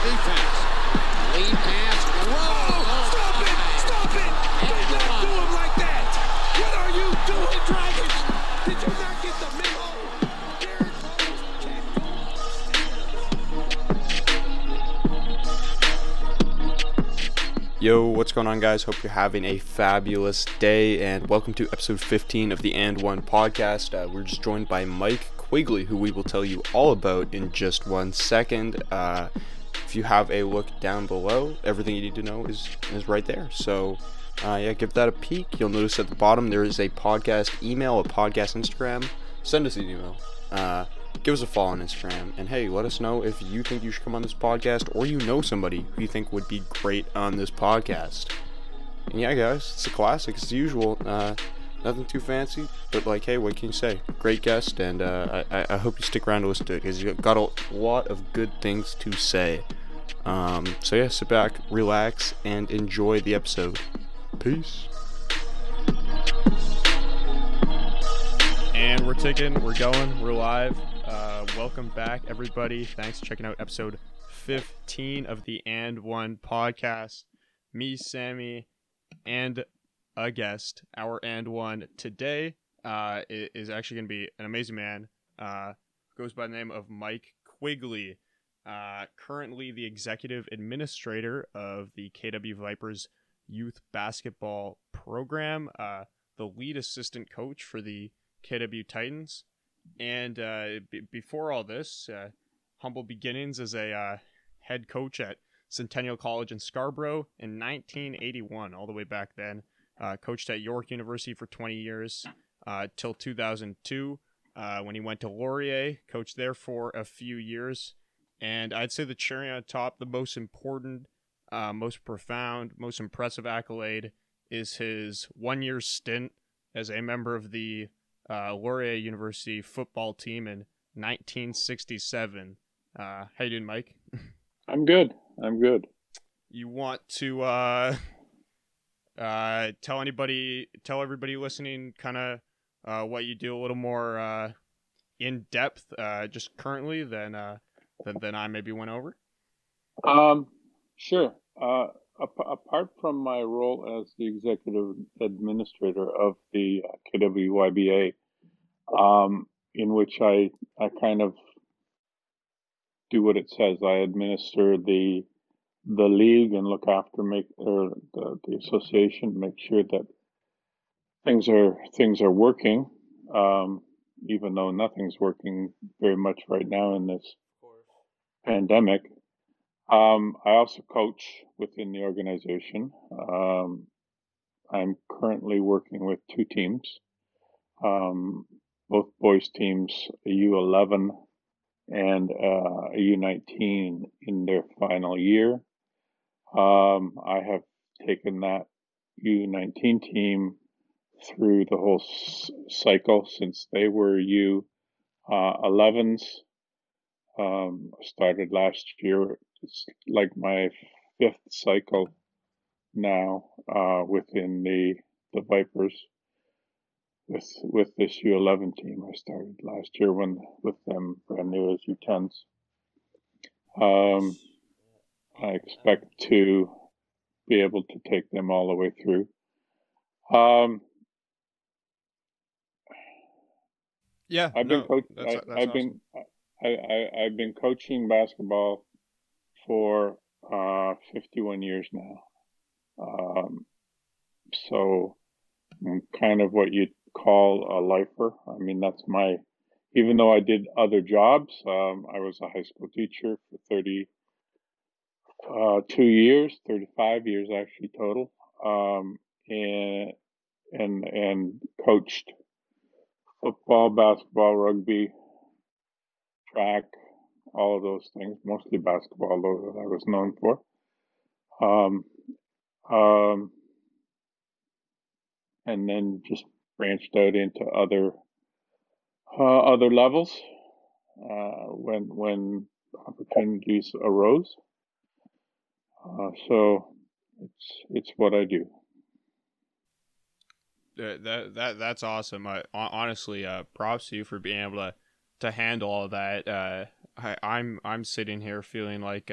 defense. Lead pass. Whoa! Stop it! Stop it! Do not do him like that! What are you doing, Dragic? Did you not get the memo? Yo, what's going on, guys? Hope you're having a fabulous day, and welcome to episode 15 of the And One podcast. We're just joined by Mike Quigley, who we will tell you all about in just 1 second. If you have a look down below, everything you need to know is right there. So, yeah, give that a peek. You'll notice at the bottom there is a podcast email, a podcast Instagram. Send us an email. Give us a follow on Instagram, and hey, let us know if you think you should come on this podcast, or you know somebody who you think would be great on this podcast. And yeah, guys, it's a classic as usual. Nothing too fancy, but like, hey, what can you say? Great guest, and I hope you stick around to listen to it, because you've got a lot of good things to say. So yeah, sit back, relax, and enjoy the episode. Peace. And we're live. Welcome back, everybody. Thanks for checking out episode 15 of the And One podcast. Me, Sammy, and a guest. Our And One today is actually going to be an amazing man. Goes by the name of Mike Quigley, currently the executive administrator of the KW Vipers youth basketball program, the lead assistant coach for the KW Titans. And before all this, humble beginnings as a head coach at Centennial College in Scarborough in 1981, all the way back then. Coached at York University for 20 years till 2002, when he went to Laurier, coached there for a few years. And I'd say the cherry on top, the most important, most profound, most impressive accolade is his 1 year stint as a member of the Laurier University football team in 1967. How you doing, Mike? I'm good. You want to tell everybody listening kind of what you do a little more in depth just currently than I maybe went over? Sure. Apart from my role as the executive administrator of the KWYBA, in which I kind of do what it says. I administer the league and look after the association, make sure that things are working, even though nothing's working very much right now in this pandemic. I also coach within the organization. I'm currently working with two teams, both boys teams, a U11 and a U19 in their final year. I have taken that U19 team through the whole cycle since they were U11s. Started last year. It's like my fifth cycle now within the Vipers with this U11 team. I started last year with them brand new as U10s. I expect to be able to take them all the way through. I've been coaching basketball for 51 years now. So I'm kind of what you'd call a lifer. I mean, that's my, even though I did other jobs, I was a high school teacher for 35 years actually total. And coached football, basketball, rugby, track, all of those things, mostly basketball, though, that I was known for. And then just branched out into other levels when opportunities arose. So it's what I do. That's awesome. Honestly, props to you for being able to handle all that. I'm sitting here feeling like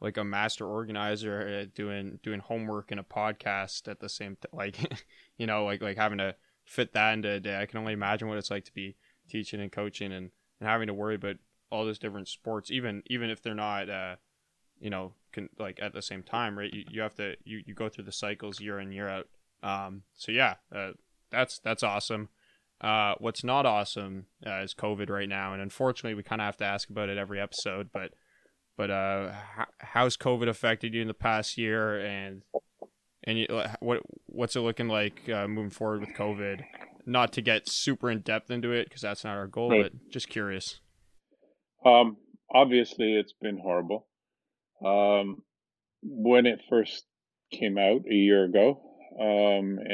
like a master organizer doing homework and a podcast at the same time. Like, you know, like having to fit that into a day. I can only imagine what it's like to be teaching and coaching and having to worry about all those different sports, even if they're not, you know, at the same time, right? You have to, you go through the cycles year in, year out. So yeah, that's awesome. What's not awesome is COVID right now. And unfortunately we kind of have to ask about it every episode, but how's COVID affected you in the past year? And what's it looking like moving forward with COVID? Not to get super in depth into it, because that's not our goal, right. But just curious. Obviously it's been horrible. When it first came out a year ago,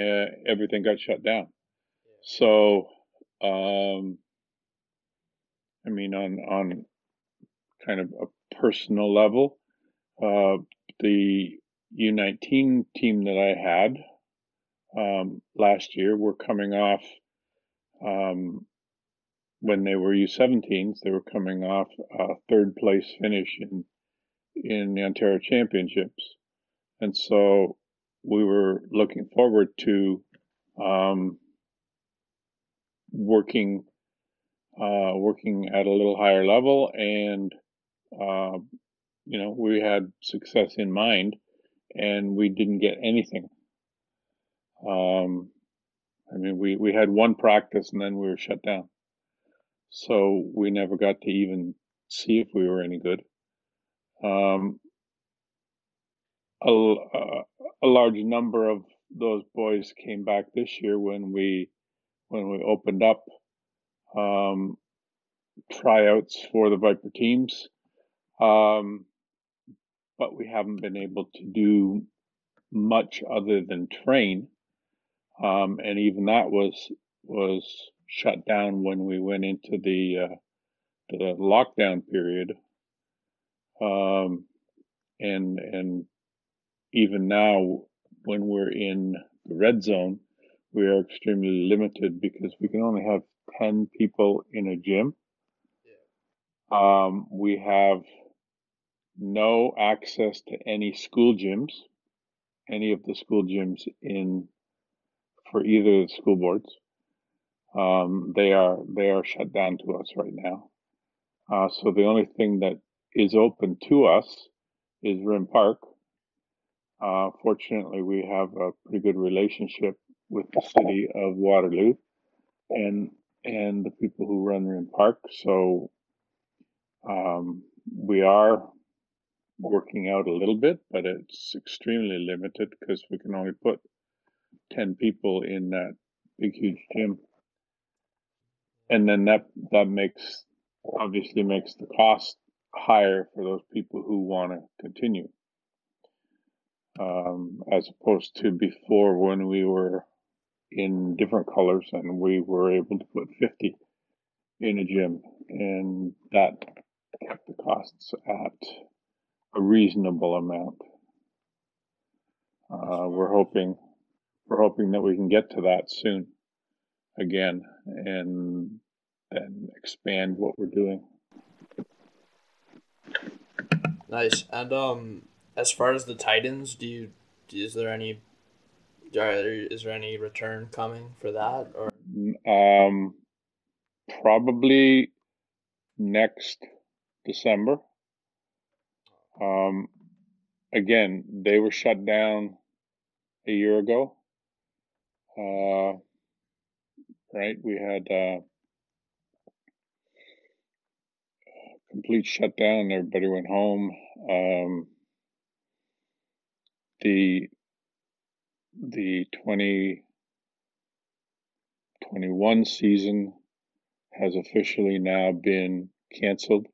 everything got shut down. So, I mean, on kind of a personal level, the U19 team that I had last year were coming off, when they were U17s, they were coming off a third place finish in the Ontario Championships. And so we were looking forward to working at a little higher level, and you know, we had success in mind, and we didn't get anything. I mean, we had one practice and then we were shut down. So we never got to even see if we were any good. A large number of those boys came back this year when we opened up tryouts for the Viper teams, but we haven't been able to do much other than train, and even that was shut down when we went into the lockdown period, and even now when we're in the red zone, we are extremely limited because we can only have 10 people in a gym. Yeah. We have no access to any school gyms, any of the school gyms for either of the school boards. They are shut down to us right now. So the only thing that is open to us is Rim Park. Fortunately, we have a pretty good relationship with the city of Waterloo and the people who run Rim Park. So we are working out a little bit, but it's extremely limited because we can only put 10 people in that big, huge gym. And then that obviously makes the cost higher for those people who want to continue. As opposed to before when we were in different colors and we were able to put 50 in a gym, and that kept the costs at a reasonable amount. We're hoping that we can get to that soon again and then expand what we're doing. Nice. And as far as the Titans, is there any return coming for that, or? Probably next December. Again, they were shut down a year ago. Right, we had complete shutdown. Everybody went home. The 2021 season has officially now been canceled.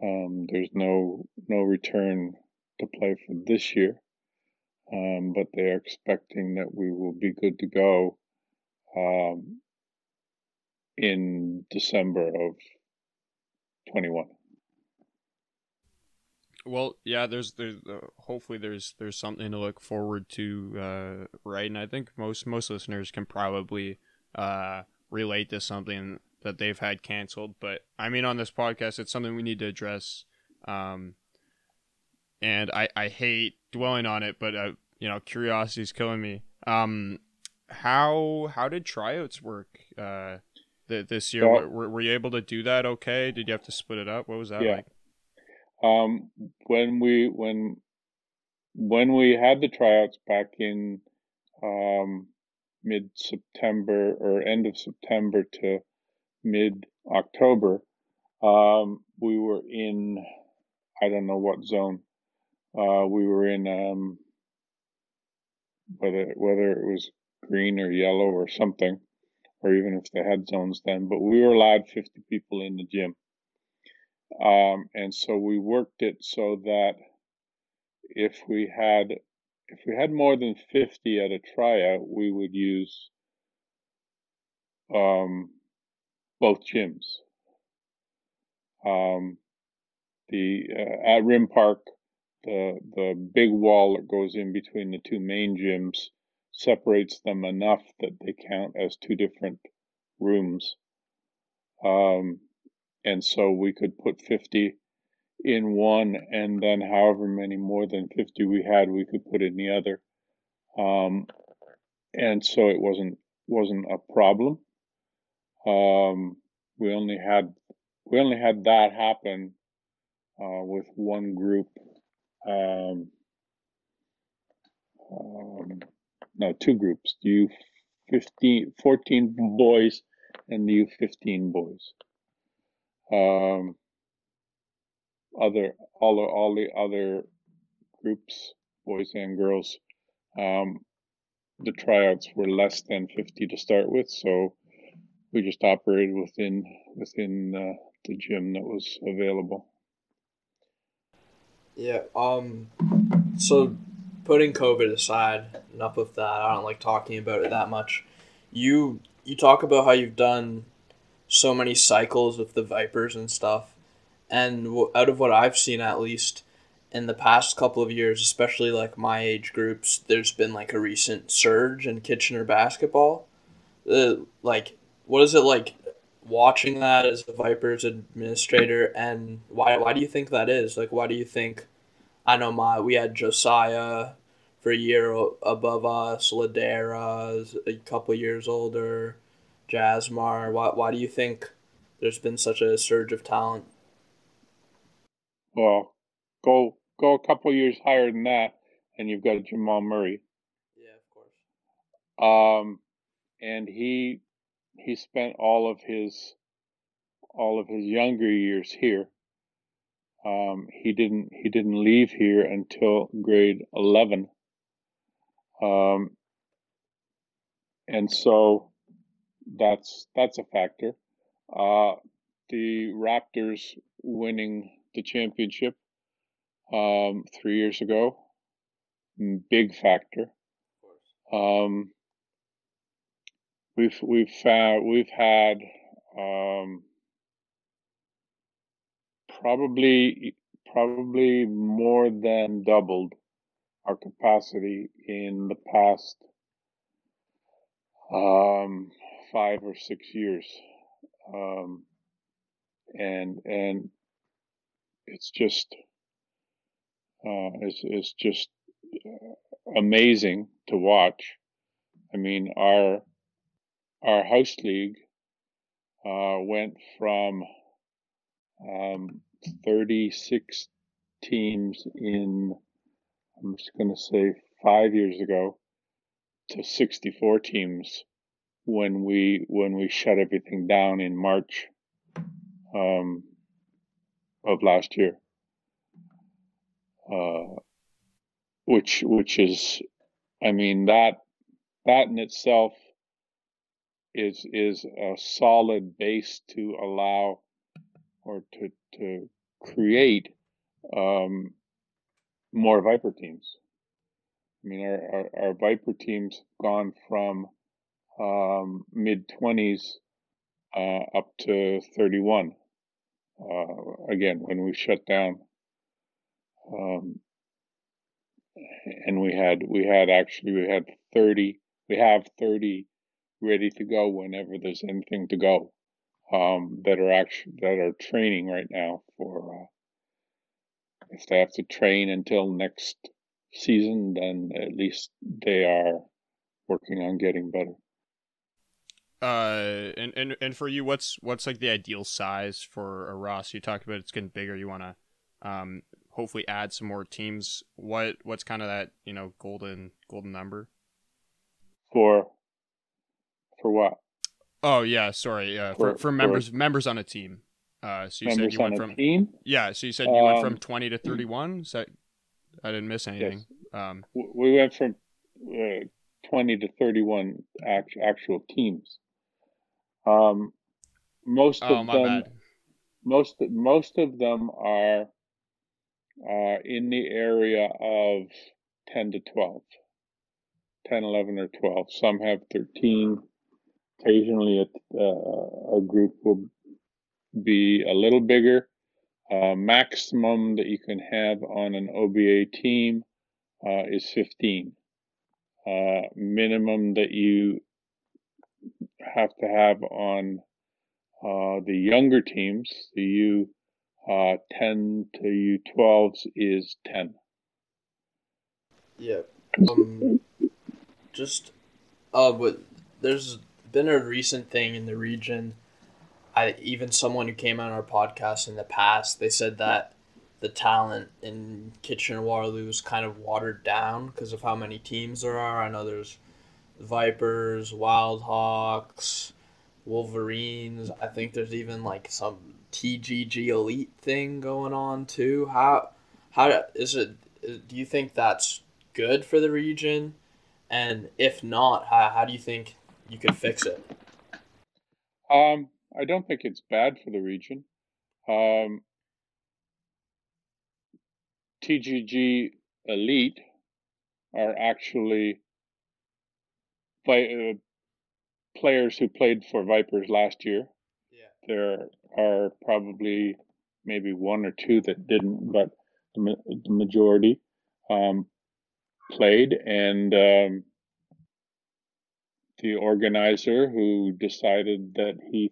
There's no return to play for this year, but they are expecting that we will be good to go in December of 2021. Well, yeah, there's hopefully there's something to look forward to, right? And I think most listeners can probably relate to something that they've had canceled. But I mean, on this podcast, it's something we need to address and I hate dwelling on it, but you know, curiosity's killing me. How did tryouts work this year? So, were you able to do that? Okay, did you have to split it up? What was that like? When we had the tryouts back in mid-September or end of September to mid-October, we were in, I don't know what zone. We were in whether it was green or yellow or something, or even if they had zones then, but we were allowed 50 people in the gym. And so we worked it so that if we had more than 50 at a tryout, we would use both gyms. At Rim Park, the big wall that goes in between the two main gyms separates them enough that they count as two different rooms. And so we could put 50 in one, and then however many more than 50 we had, we could put in the other. And so it wasn't a problem. We only had that happen with one group. No, two groups, the U15, 14 boys and the U15 boys. All the other groups, boys and girls, the tryouts were less than 50 to start with, so we just operated within the gym that was available. Yeah. So putting COVID aside, enough of that. I don't like talking about it that much. You talk about how you've done so many cycles with the Vipers and stuff. And out of what I've seen, at least in the past couple of years, especially like my age groups, there's been like a recent surge in Kitchener basketball. Like, what is it like watching that as the Vipers administrator, and why do you think that is? Like, why do you think, I know we had Josiah for a year above us, Ladera's a couple years older, Jasmar. Why do you think there's been such a surge of talent? Well, go a couple years higher than that, and you've got Jamal Murray. Yeah, of course. And he spent all of his younger years here. He didn't leave here until grade 11. And so that's a factor. The Raptors winning the championship 3 years ago, big factor. We've had probably more than doubled our capacity in the past 5 or 6 years, and it's just amazing to watch. I mean, our house league went from 36 teams in, I'm just going to say 5 years ago, to 64 teams when we shut everything down in March of last year, which is, I mean, that in itself is a solid base to allow or to create more Viper teams. I mean, our Viper teams gone from mid-20s up to 31. Again, when we shut down, and we had 30. We have 30 ready to go whenever there's anything to go, that are training right now if they have to train until next season, then at least they are working on getting better. And for you, what's like the ideal size for a roster? You talked about it's getting bigger. You want to hopefully add some more teams. What's kind of that, you know, golden number? For what? Oh yeah, sorry. For members on a team. So you members said you went from team? Yeah. So you said you went from 20 to 31. So I didn't miss anything. Yes. We went from 20 to 31 actual teams. Most of them are in the area of 10 to 12, 10, 11, or 12. Some have 13. Occasionally, a group will be a little bigger. Maximum that you can have on an OBA team is 15. Minimum that you have to have on the younger teams, the U10 to U12s, is 10. Yeah. There's been a recent thing in the region. Even someone who came on our podcast in the past, they said that the talent in Kitchener-Waterloo is kind of watered down because of how many teams there are. I know there's Vipers, Wildhawks, Wolverines. I think there's even like some TGG Elite thing going on too. How is it? Do you think that's good for the region? And if not, how do you think you could fix it? I don't think it's bad for the region. TGG Elite are actually players who played for Vipers last year. Yeah. There are probably maybe one or two that didn't, but the majority played. And the organizer, who decided that he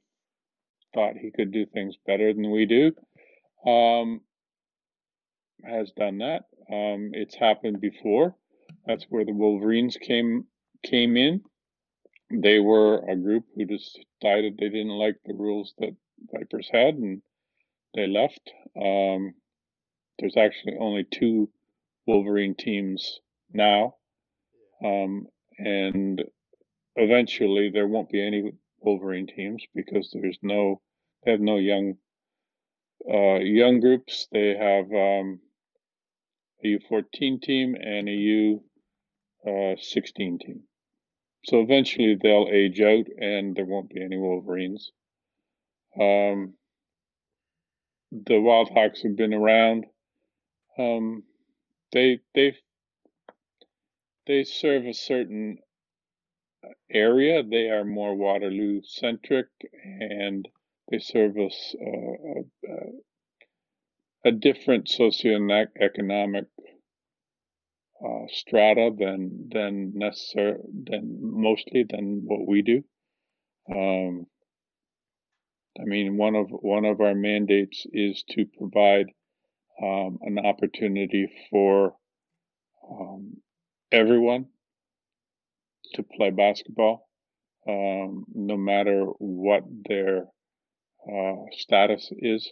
thought he could do things better than we do, has done that. It's happened before. That's where the Wolverines came in. They were a group who decided they didn't like the rules that Vipers had, and they left. There's actually only two Wolverine teams now, and eventually there won't be any Wolverine teams because they have no young groups. They have a U14 team and a U16 team. So eventually they'll age out and there won't be any Wolverines. The Wildhawks have been around. They serve a certain area. They are more Waterloo centric, and they serve a different socioeconomic strata than what we do. I mean, one of our mandates is to provide an opportunity for everyone to play basketball, no matter what their status is.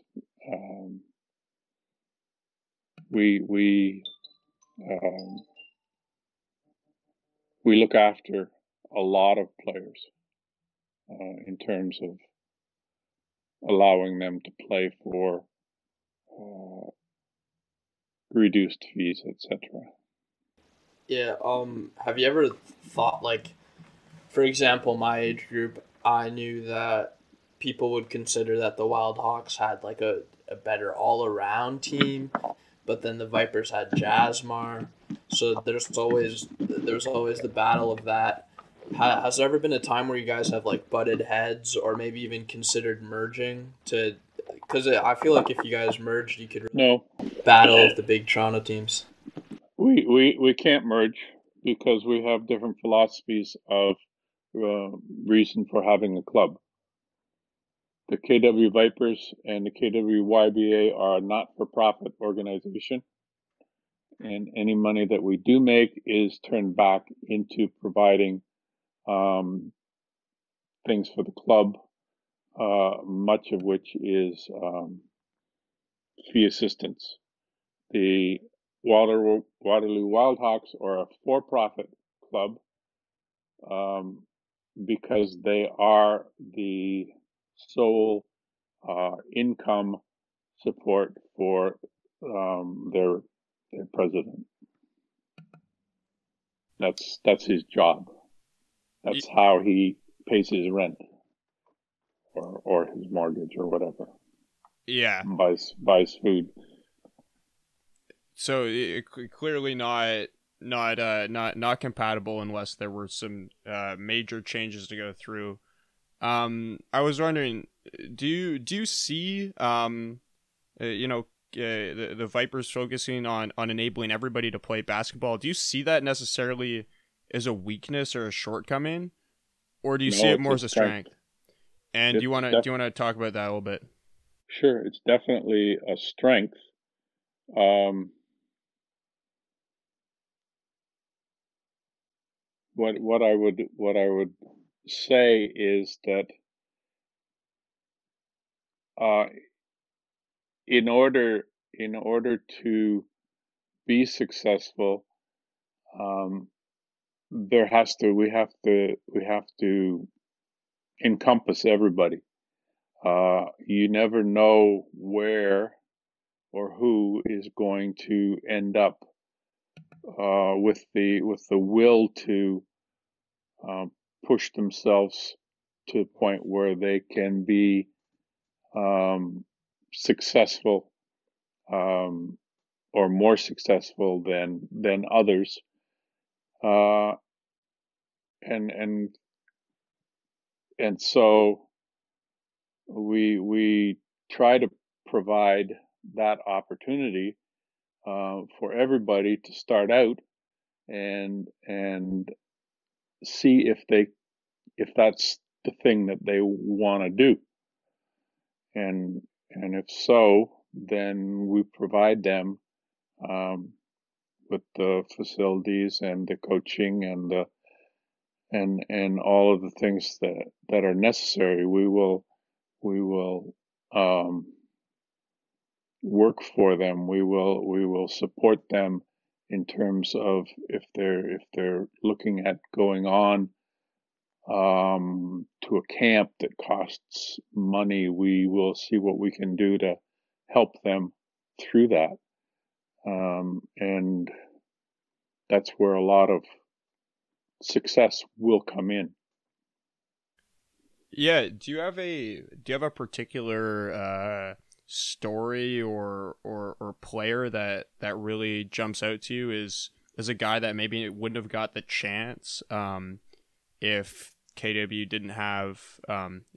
We look after a lot of players in terms of allowing them to play for reduced fees, etc. Yeah. Have you ever thought, like, for example, my age group, I knew that people would consider that the Wildhawks had like a better all-around team, but then the Vipers had Jasmar. So there's always the battle of that. Has there ever been a time where you guys have like butted heads or maybe even considered merging to? Because I feel like if you guys merged, you could really battle with the big Toronto teams. We can't merge because we have different philosophies of reason for having a club. The KW Vipers and the KWYBA are a not-for-profit organization, and any money that we do make is turned back into providing things for the club, much of which is fee assistance. The Waterloo Wildhawks are a for-profit club because they are the sole income support for their president. That's his job. That's how he pays his rent or his mortgage or whatever. Yeah, and buys food. So clearly not compatible unless there were some major changes to go through. I was wondering, do you see, the Vipers focusing on enabling everybody to play basketball? Do you see that necessarily as a weakness or a shortcoming, or do you see it more as a strength? And do you want to talk about that a little bit? Sure, it's definitely a strength. What I would say is that in order to be successful, we have to encompass everybody. You never know where or who is going to end up with the will to push themselves to the point where they can be successful or more successful than others, and so we try to provide that opportunity for everybody to start out and see if that's the thing that they want to do, and if so, then we provide them with the facilities and the coaching and the and all of the things that are necessary. We will work for them. We will support them in terms of if they're looking at going on to a camp that costs money, we will see what we can do to help them through that. And that's where a lot of success will come in. Yeah. Do you have a particular story or player that really jumps out to you is a guy that maybe wouldn't have got the chance if KW didn't have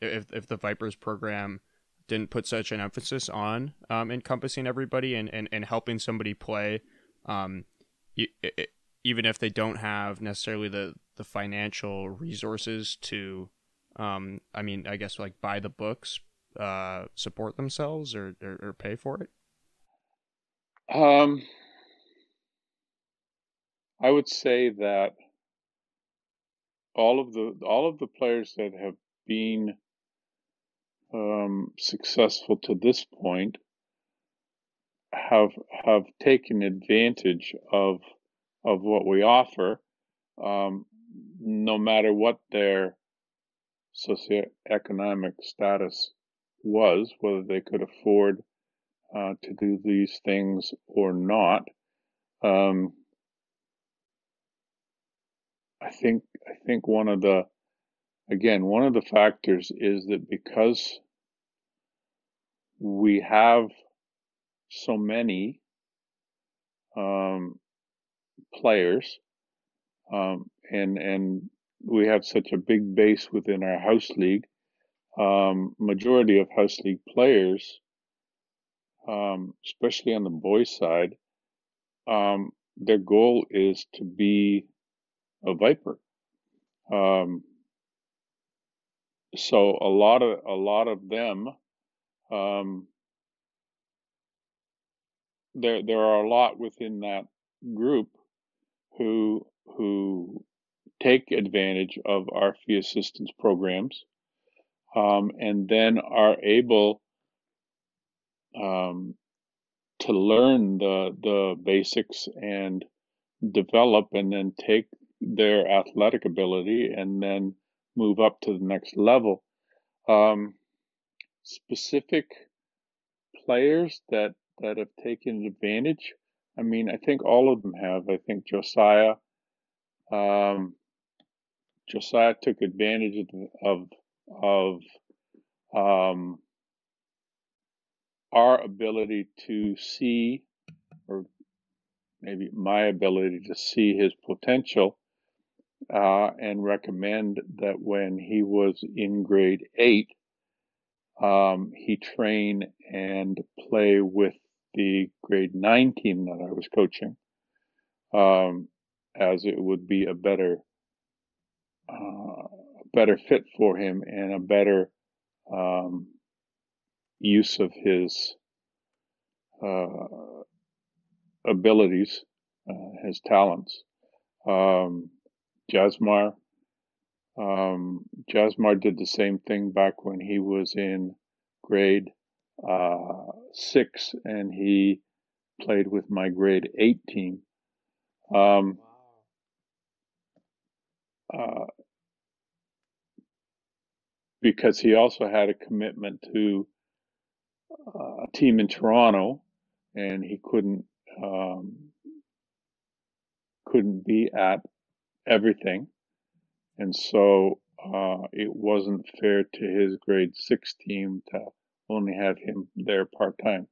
if the Vipers program didn't put such an emphasis on encompassing everybody and helping somebody play, even if they don't have necessarily the financial resources to buy the books, support themselves or pay for it? I would say that all of the players that have been successful to this point have taken advantage of what we offer, no matter what their socioeconomic status was, whether they could afford to do these things or not. I think one of the factors is that because we have so many players, and we have such a big base within our house league, majority of house league players, especially on the boys' side, their goal is to be a Viper. So a lot of them, there are a lot within that group who take advantage of our fee assistance programs, and then are able to learn the basics and develop, and then take their athletic ability and then move up to the next level. Specific players that have taken advantage, I mean, I think all of them have. I think Josiah took advantage of our ability to see, or maybe my ability to see, his potential, and recommend that when he was in grade 8, he train and play with the grade 9 team that I was coaching, as it would be a better fit for him and a better use of his abilities, his talents. Jasmar did the same thing back when he was in grade 6, and he played with my grade 8 team. Because he also had a commitment to a team in Toronto, and he couldn't be at everything, and so it wasn't fair to his grade 6 team to only have him there part-time,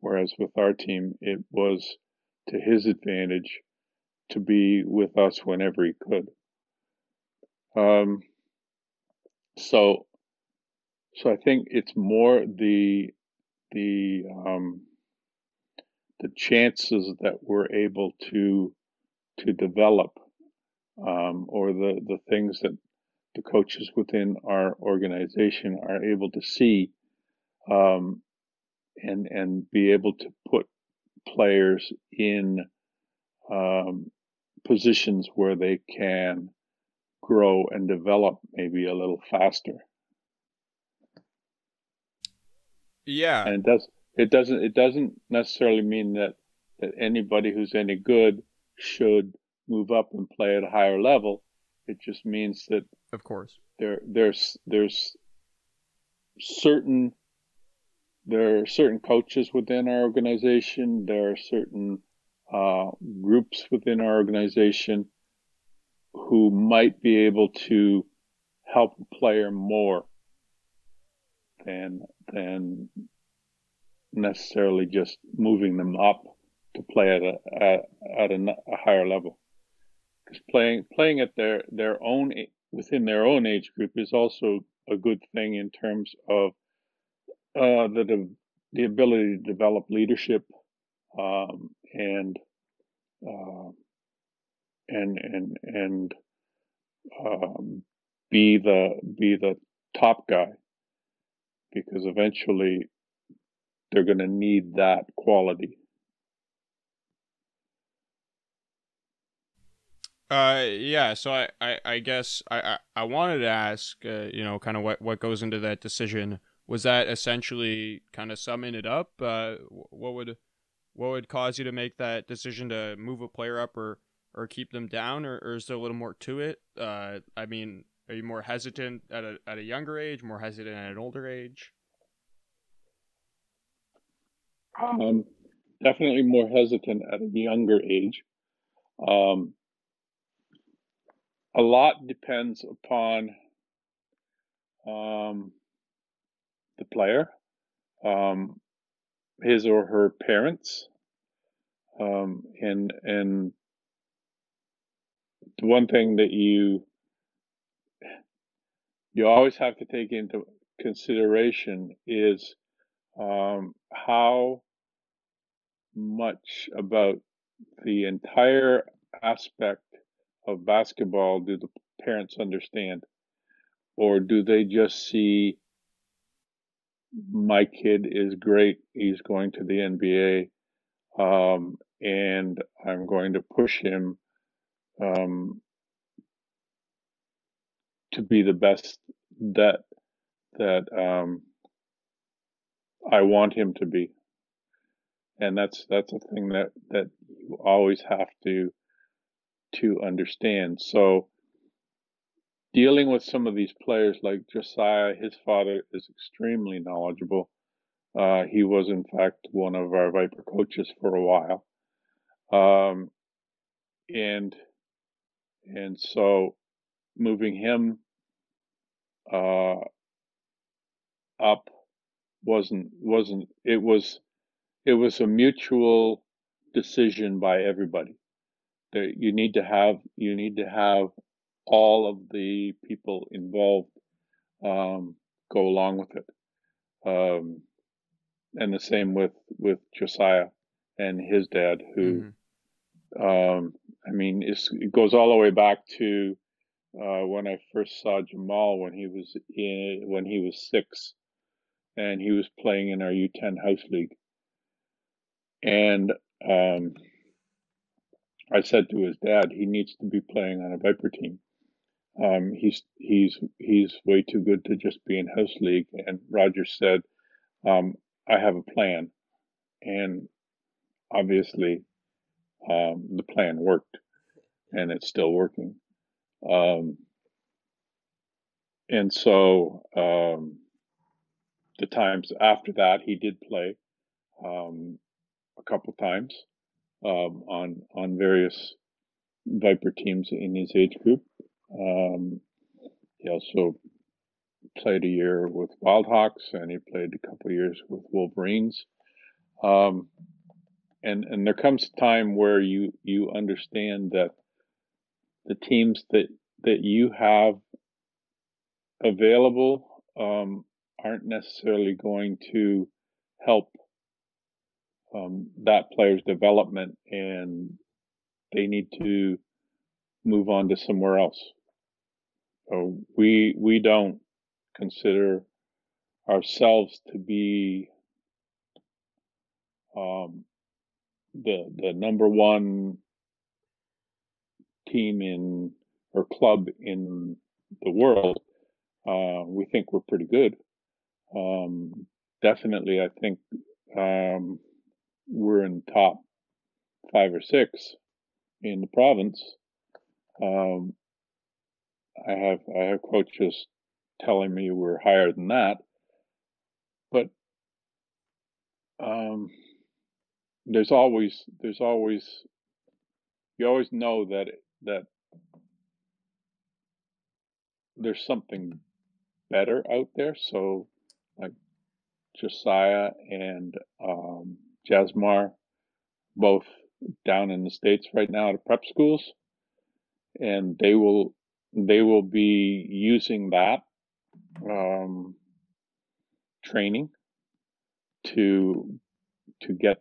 whereas with our team it was to his advantage to be with us whenever he could. So I think it's more the chances that we're able to develop, or the things that the coaches within our organization are able to see, and be able to put players in positions where they can grow and develop maybe a little faster. Yeah, and it doesn't necessarily mean that anybody who's any good should move up and play at a higher level. It just means that, of course, there are certain coaches within our organization. There are certain groups within our organization who might be able to help a player more than necessarily just moving them up to play at a higher level. Because playing at their own, within their own age group, is also a good thing in terms of the ability to develop leadership, and be the top guy, because eventually they're going to need that quality. So I guess I wanted to ask, kind of what goes into that decision. Was that essentially kind of summing it up? What would cause you to make that decision to move a player up or keep them down, or is there a little more to it? I mean, are you more hesitant at a younger age, more hesitant at an older age? Definitely more hesitant at a younger age. A lot depends upon the player, his or her parents, and the one thing that you always have to take into consideration is how much about the entire aspect of basketball do the parents understand. Or do they just see, my kid is great, he's going to the NBA, and I'm going to push him to be the best that I want him to be. And that's a thing that you always have to understand. So dealing with some of these players like Josiah, his father is extremely knowledgeable. He was, in fact, one of our Viper coaches for a while. And so moving him up it was a mutual decision by everybody. That you need to have all of the people involved go along with it, and the same with Josiah and his dad, who it goes all the way back to when I first saw Jamal when he was 6, and he was playing in our U10 house league. And I said to his dad, he needs to be playing on a Viper team. He's way too good to just be in house league. And Roger said, I have a plan. And obviously, the plan worked, and it's still working. And so the times after that, he did play a couple times on various Viper teams in his age group. He also played a year with Wildhawks, and he played a couple years with Wolverines. And there comes a time where you understand that the teams that you have available aren't necessarily going to help that player's development, and they need to move on to somewhere else. So we don't consider ourselves to be the number one team in or club in the world. We think we're pretty good. Definitely, I think we're in the top 5 or 6 in the province. I have coaches telling me we're higher than that, but there's always you always know that there's something better out there. So like Josiah and Jasmar, both down in the States right now at prep schools, and they will be using that training to get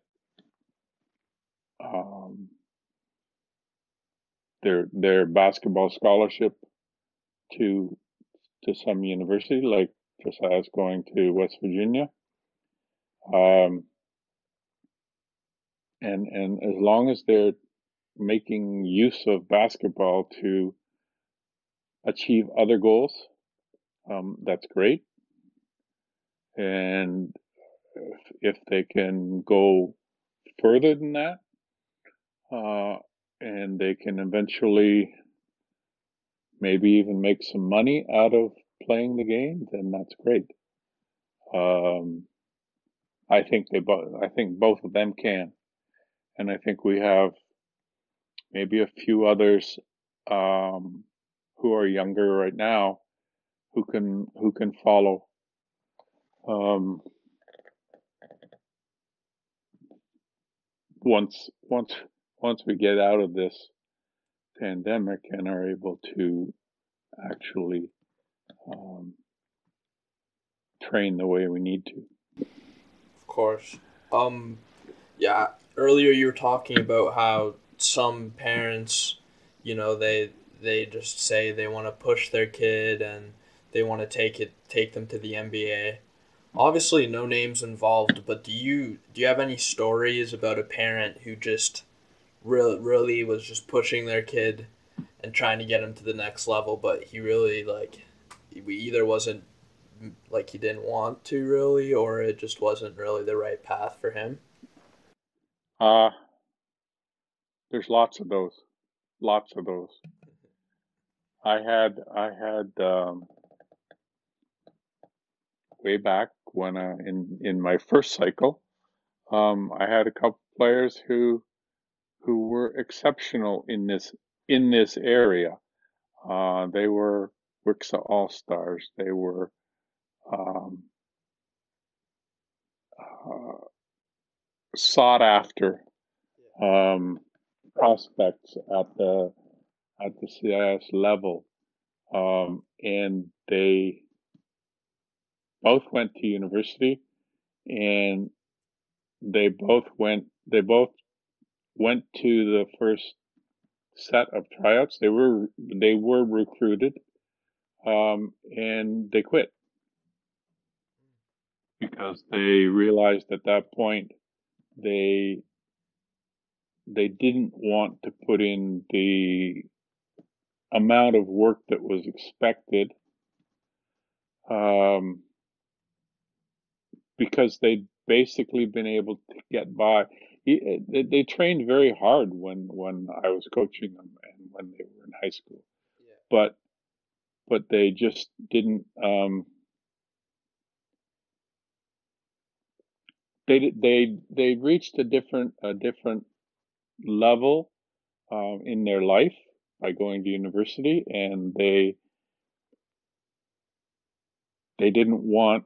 their basketball scholarship to some university, like Josiah's going to West Virginia. And as long as they're making use of basketball to achieve other goals, that's great. And if they can go further than that, and they can eventually maybe even make some money out of playing the game, then that's great. I think both of them can, and I think we have maybe a few others who are younger right now who can follow once we get out of this pandemic and are able to actually train the way we need to. Of course. Yeah. Earlier you were talking about how some parents, they just say they want to push their kid and they want to take them to the NBA. Obviously, no names involved, but do you have any stories about a parent who just really was just pushing their kid and trying to get him to the next level, but he really, like, we either wasn't, like, he didn't want to really, or it just wasn't really the right path for him? There's lots of those. I had way back when in my first cycle, I had a couple players who were exceptional in this area. They were WIXA All-Stars. They were sought after prospects at the CIS level, and they both went to university, and they both went to the first set of tryouts. They were recruited, and they quit because they realized at that point they didn't want to put in the amount of work that was expected, because they'd basically been able to get by. They trained very hard when I was coaching them and when they were in high school, yeah. But they just didn't. They reached a different level in their life by going to university, and they didn't want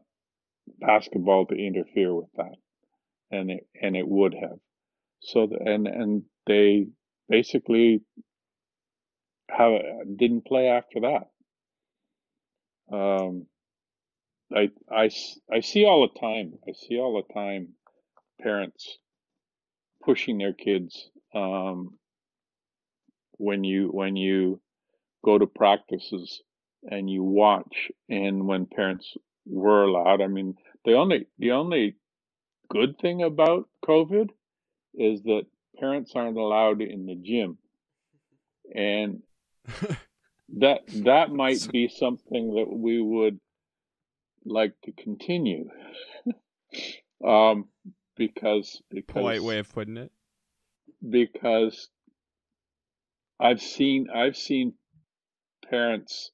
basketball to interfere with that, and it would have. So and they basically didn't play after that. I see all the time. Parents pushing their kids. When you go to practices and you watch, and when parents were allowed, I mean, the only good thing about COVID is that parents aren't allowed in the gym, and that might be something that we would like to continue, because polite way of putting it, because I've seen parents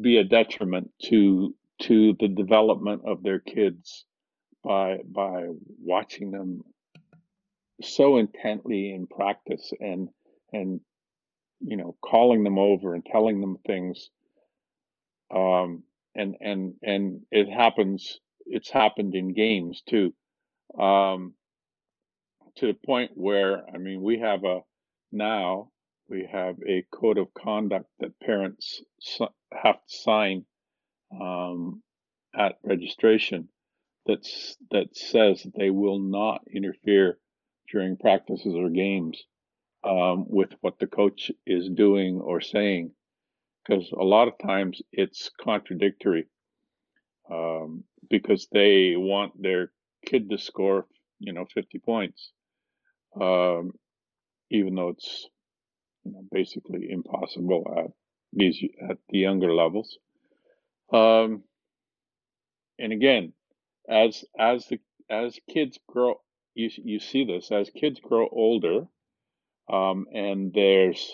be a detriment to the development of their kids by watching them so intently in practice, and you know, calling them over and telling them things, and it happens. It's happened in games too, to the point where, I mean, we have a code of conduct that parents have to sign at registration that says that they will not interfere during practices or games with what the coach is doing or saying, because a lot of times it's contradictory, because they want their kid to score, 50 points, even though it's basically impossible at the younger levels. And again, as kids grow, you see this as kids grow older, and there's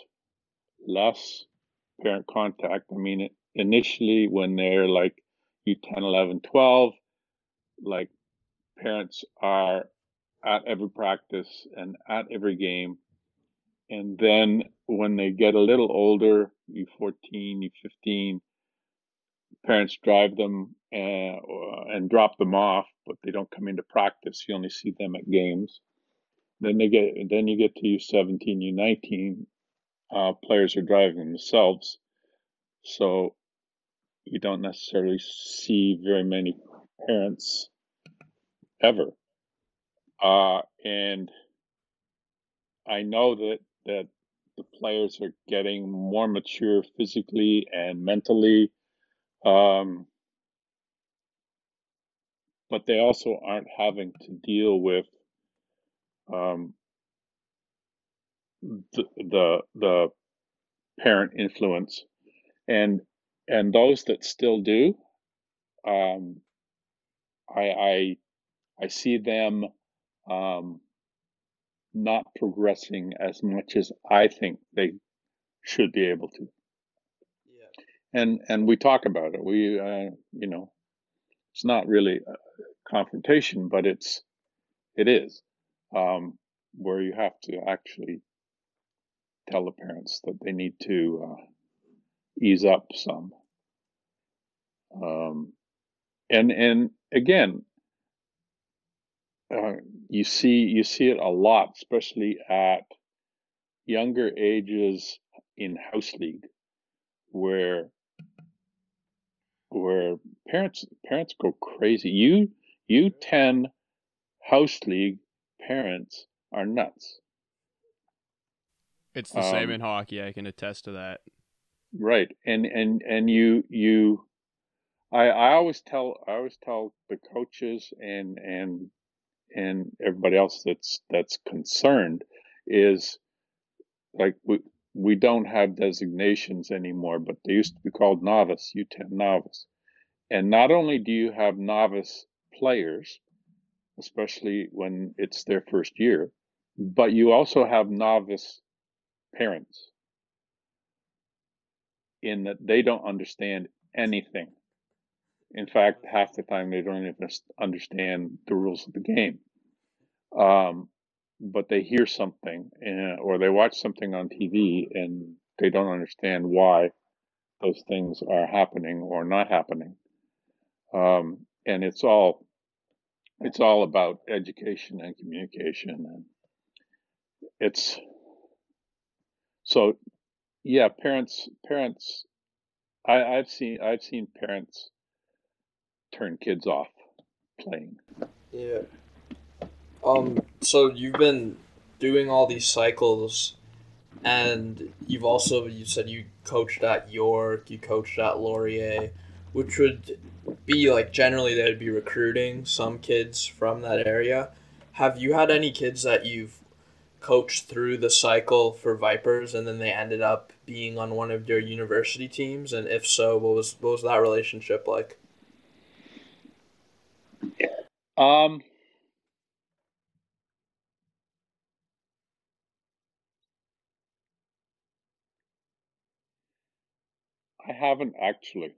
less parent contact. I mean, initially when they're like 10, 11, 12, like parents are at every practice and at every game. And then when they get a little older, you 14, you 15, parents drive them and drop them off, but they don't come into practice. You only see them at games. Then you get to U17, U19. Players are driving themselves, so you don't necessarily see very many parents ever. And I know that the players are getting more mature physically and mentally, But they also aren't having to deal with the parent influence, and those that still do, I see them not progressing as much as I think they should be able to. Yeah. And we talk about it. We you know, it's not really a confrontation, but it is where you have to actually tell the parents that they need to ease up some. And again, you see it a lot, especially at younger ages in house league, where parents go crazy. You 10 house league parents are nuts. It's the same in hockey. I can attest to that. Right, and you. I always tell the coaches and everybody else that's concerned is, like, we don't have designations anymore, but they used to be called novice, U10 novice. And not only do you have novice players, especially when it's their first year, but you also have novice parents in that they don't understand anything. In fact, half the time they don't even understand the rules of the game. But they hear something or they watch something on TV and they don't understand why those things are happening or not happening. And it's all about education and communication. And it's so, yeah, parents, I've seen parents turn kids off playing. Yeah. So you've been doing all these cycles, and you've also, you said you coached at York, you coached at Laurier, which would be like generally they would be recruiting some kids from that area. Have you had any kids that you've coached through the cycle for Vipers and then they ended up being on one of your university teams? And if so, what was that relationship like? I haven't actually.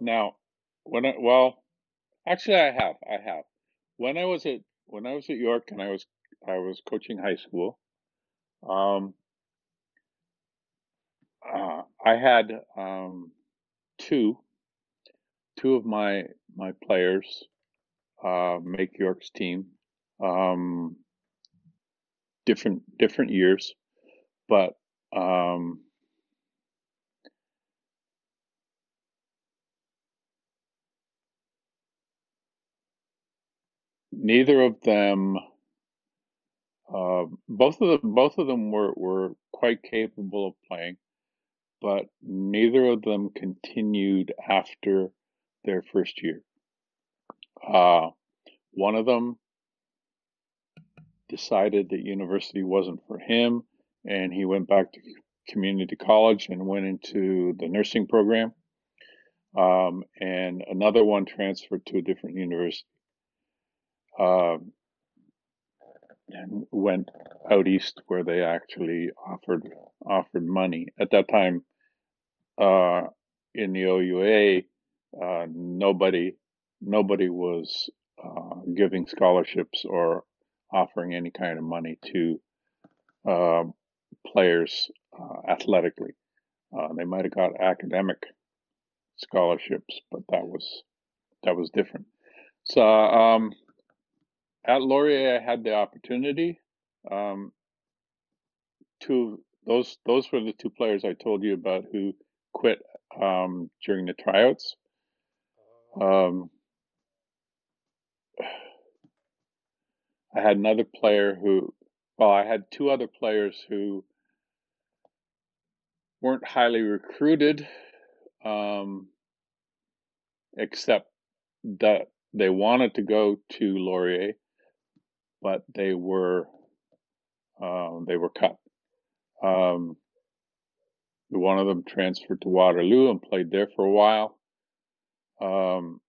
Now, I have. When I was at York and I was coaching high school, I had two of my players make York's team, different years, but neither of them, both of them were quite capable of playing, but neither of them continued after their first year. One of them decided that university wasn't for him, and he went back to community college and went into the nursing program. And another one transferred to a different university, and went out east where they actually offered money. At that time, in the OUA, nobody was giving scholarships or offering any kind of money to players athletically. They might have got academic scholarships, but that was different. So at Laurier, I had the opportunity. Those were the two players I told you about who quit during the tryouts. I had another player I had two other players who weren't highly recruited, except that they wanted to go to Laurier, but they were cut. One of them transferred to Waterloo and played there for a while, and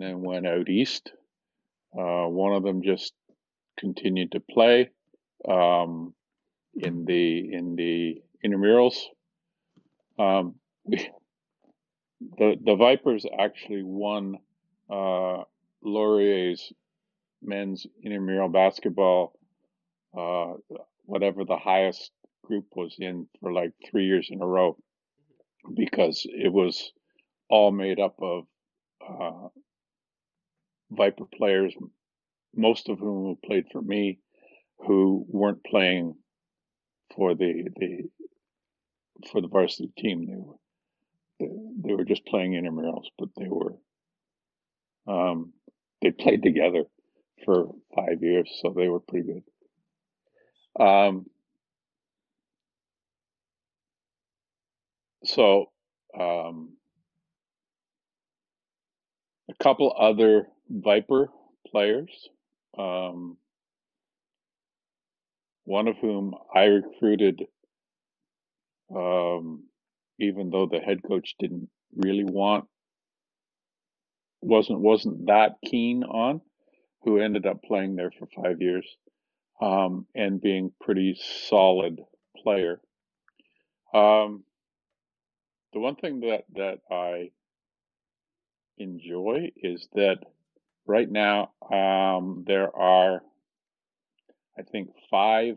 then went out east. One of them just continued to play in the intramurals. The Vipers actually won Laurier's men's intramural basketball, whatever the highest group was in, for like 3 years in a row, because it was all made up of Viper players, most of whom played for me, who weren't playing for the varsity team. They were just playing intramurals, but they were they played together for 5 years, so they were pretty good. A couple other Viper players, one of whom I recruited, even though the head coach didn't really want, wasn't that keen on, who ended up playing there for 5 years, and being pretty solid player. The one thing that I enjoy is that right now there are, I think, 5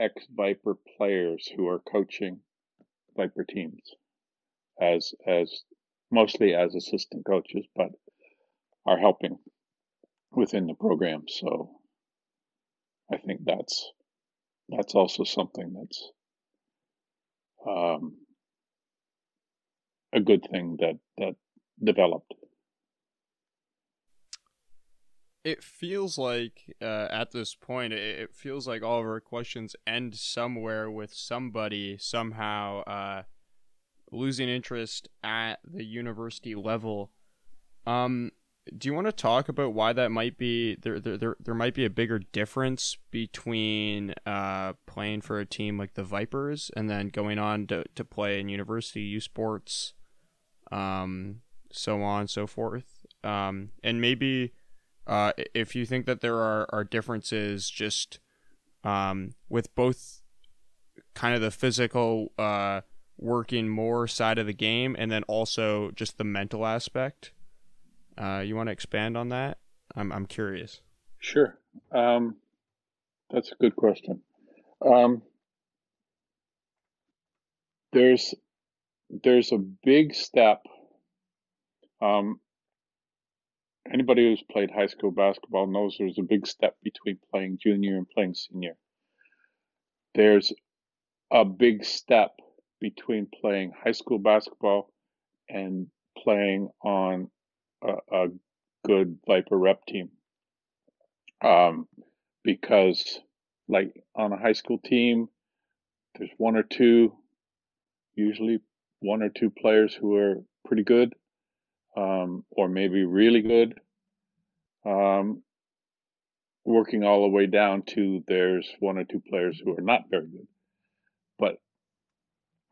ex-Viper players who are coaching Viper teams, as mostly as assistant coaches, but are helping within the program. So I think that's also something that's a good thing that developed. It feels like at this point, it feels like all of our questions end somewhere with somebody somehow losing interest at the university level. Do you want to talk about why that might be? There might be a bigger difference between playing for a team like the Vipers and then going on to play in university U sports, so on and so forth. And maybe if you think that there are differences just with both kind of the physical working more side of the game and then also just the mental aspect. You want to expand on that? I'm curious. Sure. That's a good question. There's a big step. Anybody who's played high school basketball knows there's a big step between playing junior and playing senior. There's a big step between playing high school basketball and playing on a good Viper rep team, because like on a high school team, there's usually one or two players who are pretty good, or maybe really good, working all the way down to there's one or two players who are not very good, but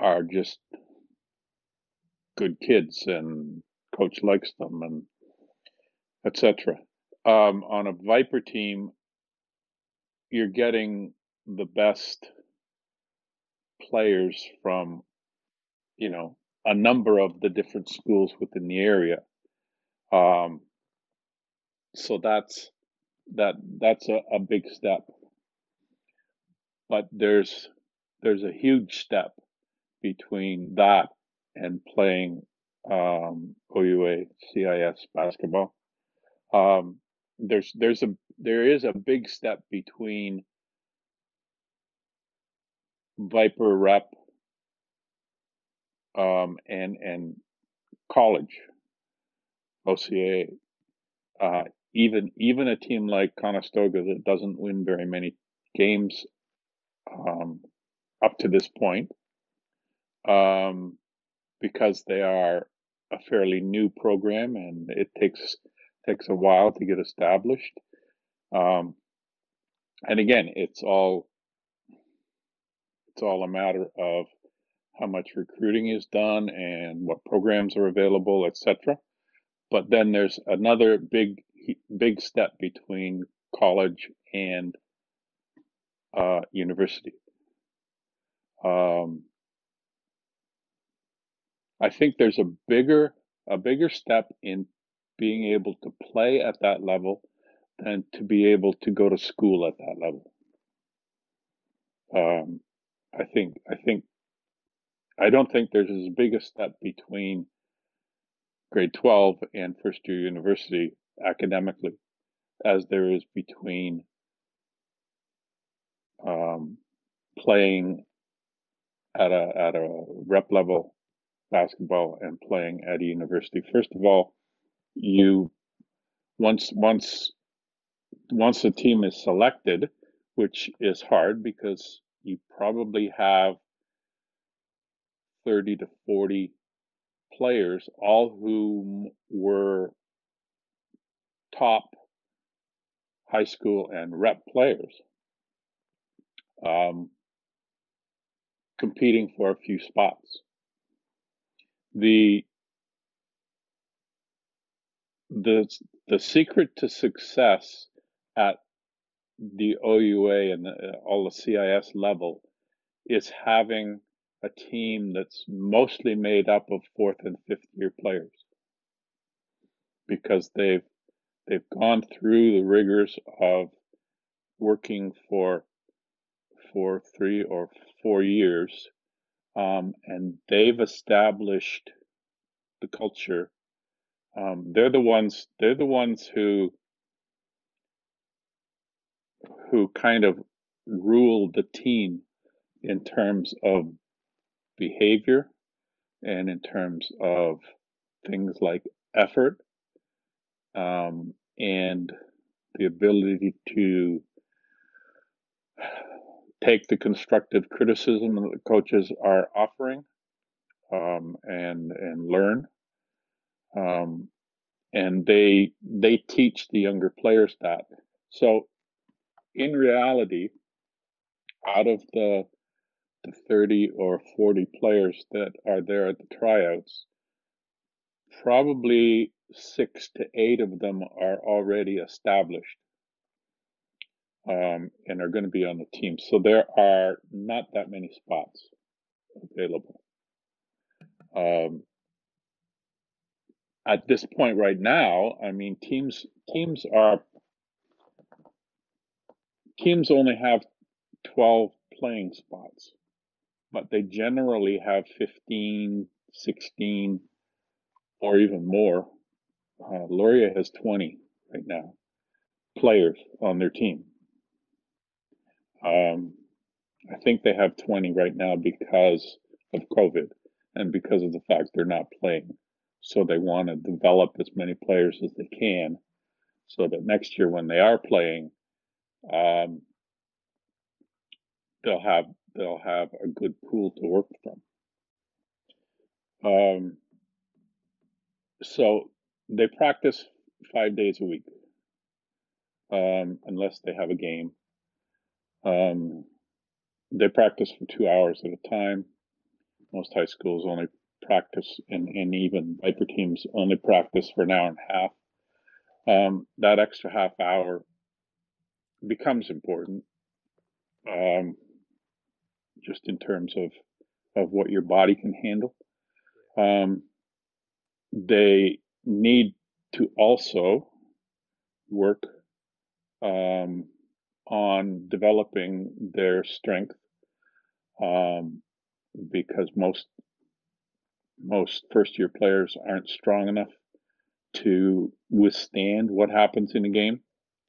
are just good kids and coach likes them, and etc. On a Viper team, you're getting the best players from, a number of the different schools within the area. So that's a big step. But there's a huge step between that and playing OUA CIS basketball. There is a big step between Viper rep and college OCA. Even a team like Conestoga that doesn't win very many games up to this point, because they are a fairly new program, and it takes a while to get established. And again, it's all a matter of how much recruiting is done and what programs are available, etc. But then there's another big step between college and university. I think there's a bigger step in being able to play at that level than to be able to go to school at that level. I don't think there's as big a step between grade 12 and first year university academically as there is between playing at a rep level basketball and playing at a university. First of all, once a team is selected, which is hard because you probably have 30 to 40 players, all whom were top high school and rep players, competing for a few spots. The secret to success at the OUA and all the CIS level is having a team that's mostly made up of fourth and fifth year players, because they've gone through the rigors of working for 3 or 4 years, and they've established the culture. They're the ones who kind of rule the team in terms of behavior and in terms of things like effort, and the ability to take the constructive criticism that the coaches are offering, and learn. And they teach the younger players that. So in reality, out of the 30 or 40 players that are there at the tryouts, probably 6 to 8 of them are already established, and are going to be on the team. So there are not that many spots available. At this point right now, I mean, teams only have 12 playing spots, but they generally have 15, 16, or even more. Laurier has 20 right now players on their team. I think they have 20 right now because of COVID and because of the fact they're not playing. So they want to develop as many players as they can so that next year when they are playing, they'll have a good pool to work from. So they practice 5 days a week, unless they have a game. They practice for 2 hours at a time. Most high schools only practice, and even Viper teams only practice for an hour and a half. That extra half hour becomes important, just in terms of what your body can handle. They need to also work on developing their strength, because most first-year players aren't strong enough to withstand what happens in a game.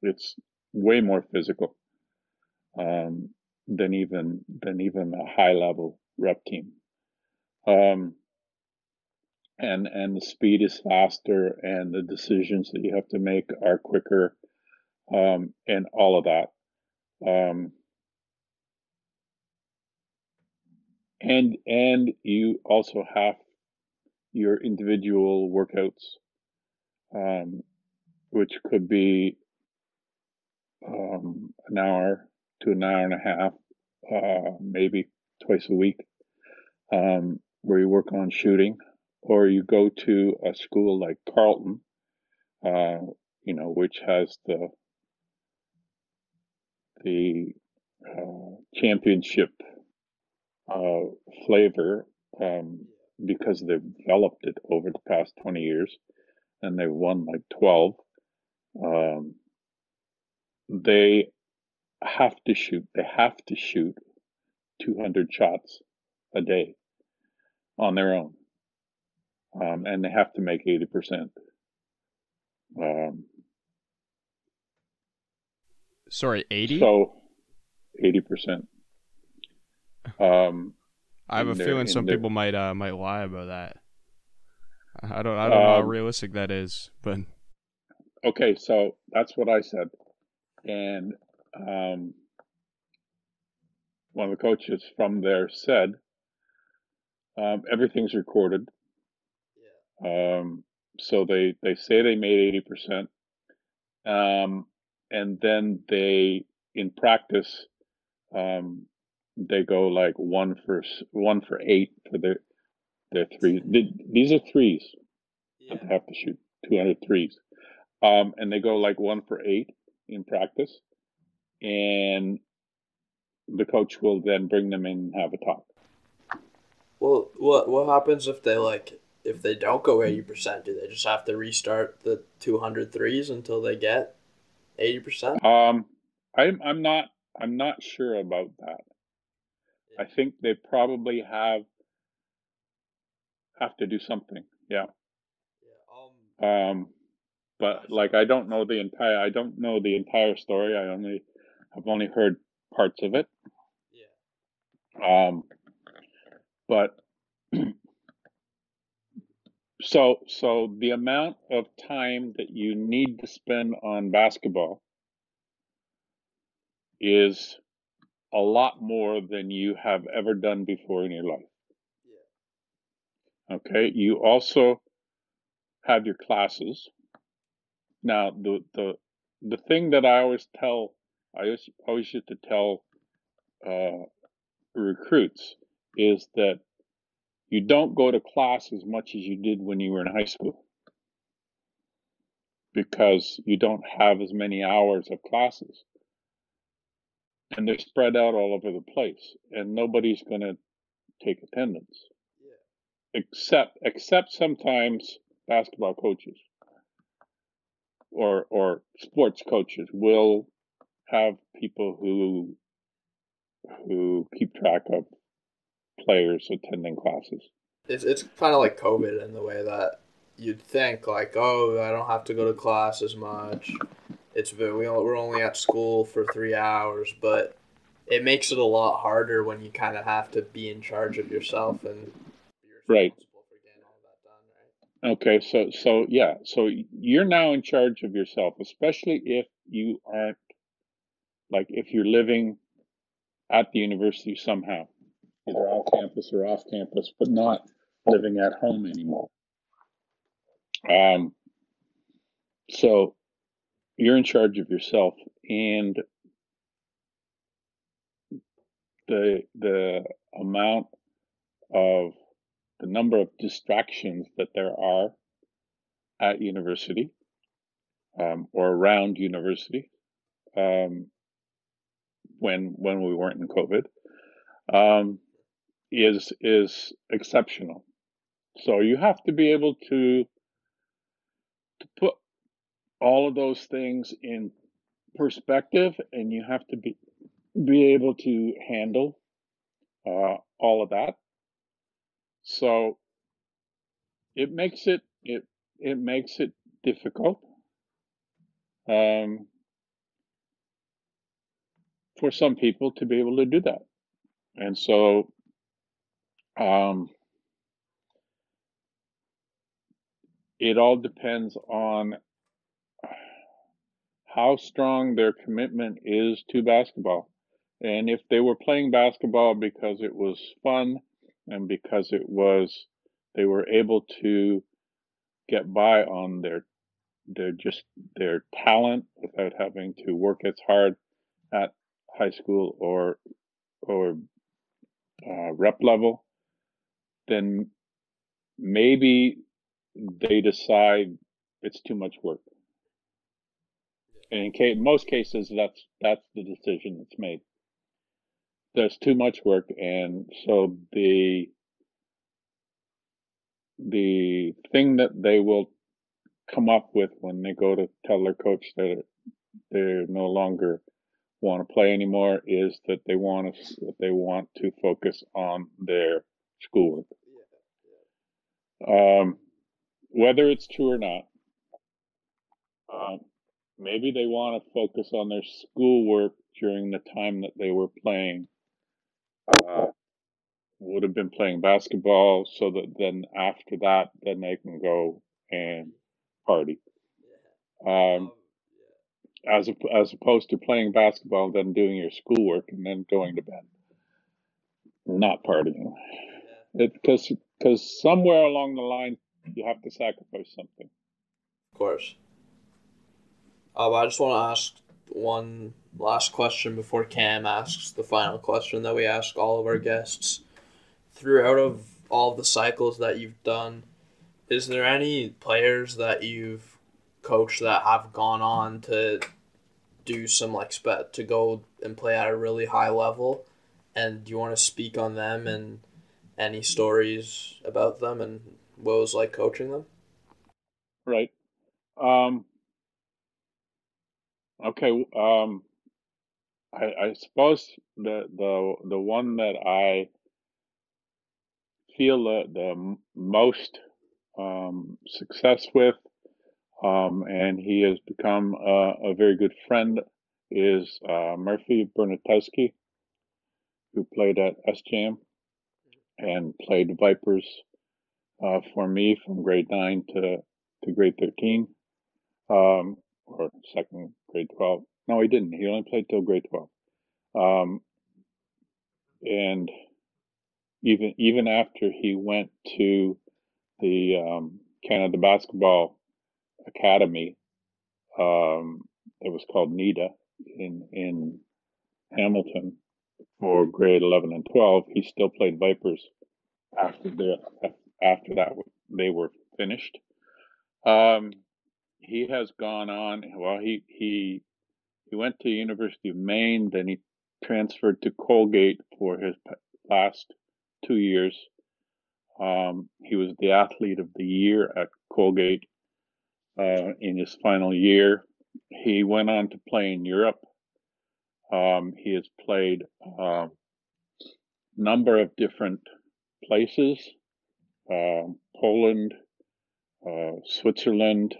It's way more physical than even a high-level rep team. And the speed is faster, and the decisions that you have to make are quicker, and all of that. And you also have your individual workouts, which could be an hour to an hour and a half, maybe twice a week, where you work on shooting, or you go to a school like Carleton, which has the championship flavor, because they've developed it over the past 20 years, and they've won like 12. They have to shoot. They have to shoot 200 shots a day on their own, and they have to make 80%. Sorry, 80? So 80%. I have a feeling some people might lie about that. I don't know how realistic that is, but okay, so that's what I said. And one of the coaches from there said, everything's recorded. Yeah. So they say they made 80%. And then they, in practice, they go like 1 for 8 for their threes. These are threes that they have to shoot, 200 threes. And they go like 1 for 8 in practice. And the coach will then bring them in and have a talk. Well, what happens if they don't go 80%? Do they just have to restart the 200 threes until they get 80%? I'm not sure about that. I think they probably have to do something. Yeah. But like, I don't know the entire story. I've only heard parts of it. Yeah. But so the amount of time that you need to spend on basketball is a lot more than you have ever done before in your life. Yeah. Okay. You also have your classes. Now, the thing that I always used to tell recruits is that you don't go to class as much as you did when you were in high school, because you don't have as many hours of classes. And they're spread out all over the place, and nobody's going to take attendance, except sometimes basketball coaches or sports coaches will have people who keep track of players attending classes. It's kind of like COVID in the way that you'd think, like, oh, I don't have to go to class as much. We're only at school for 3 hours, but it makes it a lot harder when you kind of have to be in charge of yourself and be responsible for getting all that done, right? Okay, so you're now in charge of yourself, especially if you aren't, like, if you're living at the university somehow, either on campus or off campus, but not living at home anymore. So you're in charge of yourself, and the amount of the number of distractions that there are at university, or around university, when we weren't in COVID, is exceptional. So you have to be able to put all of those things in perspective, and you have to be able to handle all of that. So it makes it difficult for some people to be able to do that. And so it all depends on how strong their commitment is to basketball. And if they were playing basketball because it was fun and because they were able to get by on their talent without having to work as hard at high school or rep level, then maybe they decide it's too much work. And in most cases, that's the decision that's made. There's too much work, and so the thing that they will come up with when they go to tell their coach that they no longer want to play anymore is that they want to focus on their schoolwork. Whether it's true or not, maybe they want to focus on their schoolwork during the time that they were playing. Would have been playing basketball, so that then after that, then they can go and party. As opposed to playing basketball, then doing your schoolwork and then going to bed, not partying. Because somewhere along the line, you have to sacrifice something. Of course. I just want to ask one last question before Cam asks the final question that we ask all of our guests. Throughout of all the cycles that you've done, is there any players that you've coached that have gone on to do some to go and play at a really high level? And do you want to speak on them and any stories about them and what it was like coaching them? Right. I suppose the one that I feel the most success with, and he has become a very good friend, is Murphy Bernatowski, who played at SGM and played Vipers for me from grade 9 to grade 13, or second grade 12. No, he didn't. He only played till grade 12. And even after he went to the Canada Basketball Academy, it was called NIDA in Hamilton, for grade 11 and 12, he still played Vipers after that they were finished. He has gone on. Well, he went to University of Maine, then he transferred to Colgate for his last 2 years. He was the athlete of the year at Colgate in his final year. He went on to play in Europe. He has played a number of different places, Poland, Switzerland.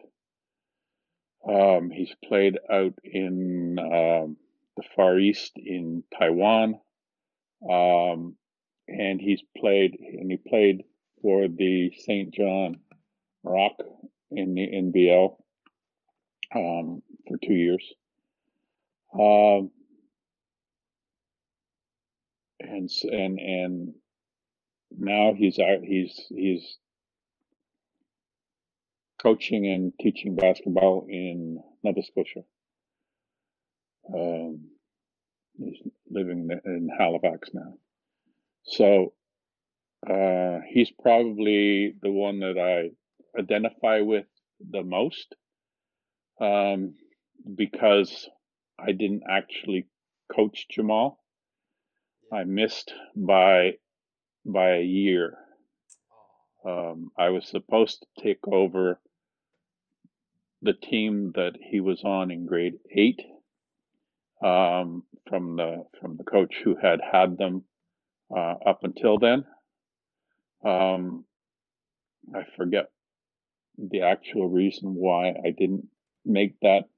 He's played out in the Far East, in Taiwan, and he played for the St. John Rock in the NBL for 2 years. And now he's coaching and teaching basketball in Nova Scotia. He's living in Halifax now. So he's probably the one that I identify with the most, because I didn't actually coach Jamal. I missed by a year. I was supposed to take over the team that he was on in grade 8, from the coach who had them up until then. I forget the actual reason why I didn't make that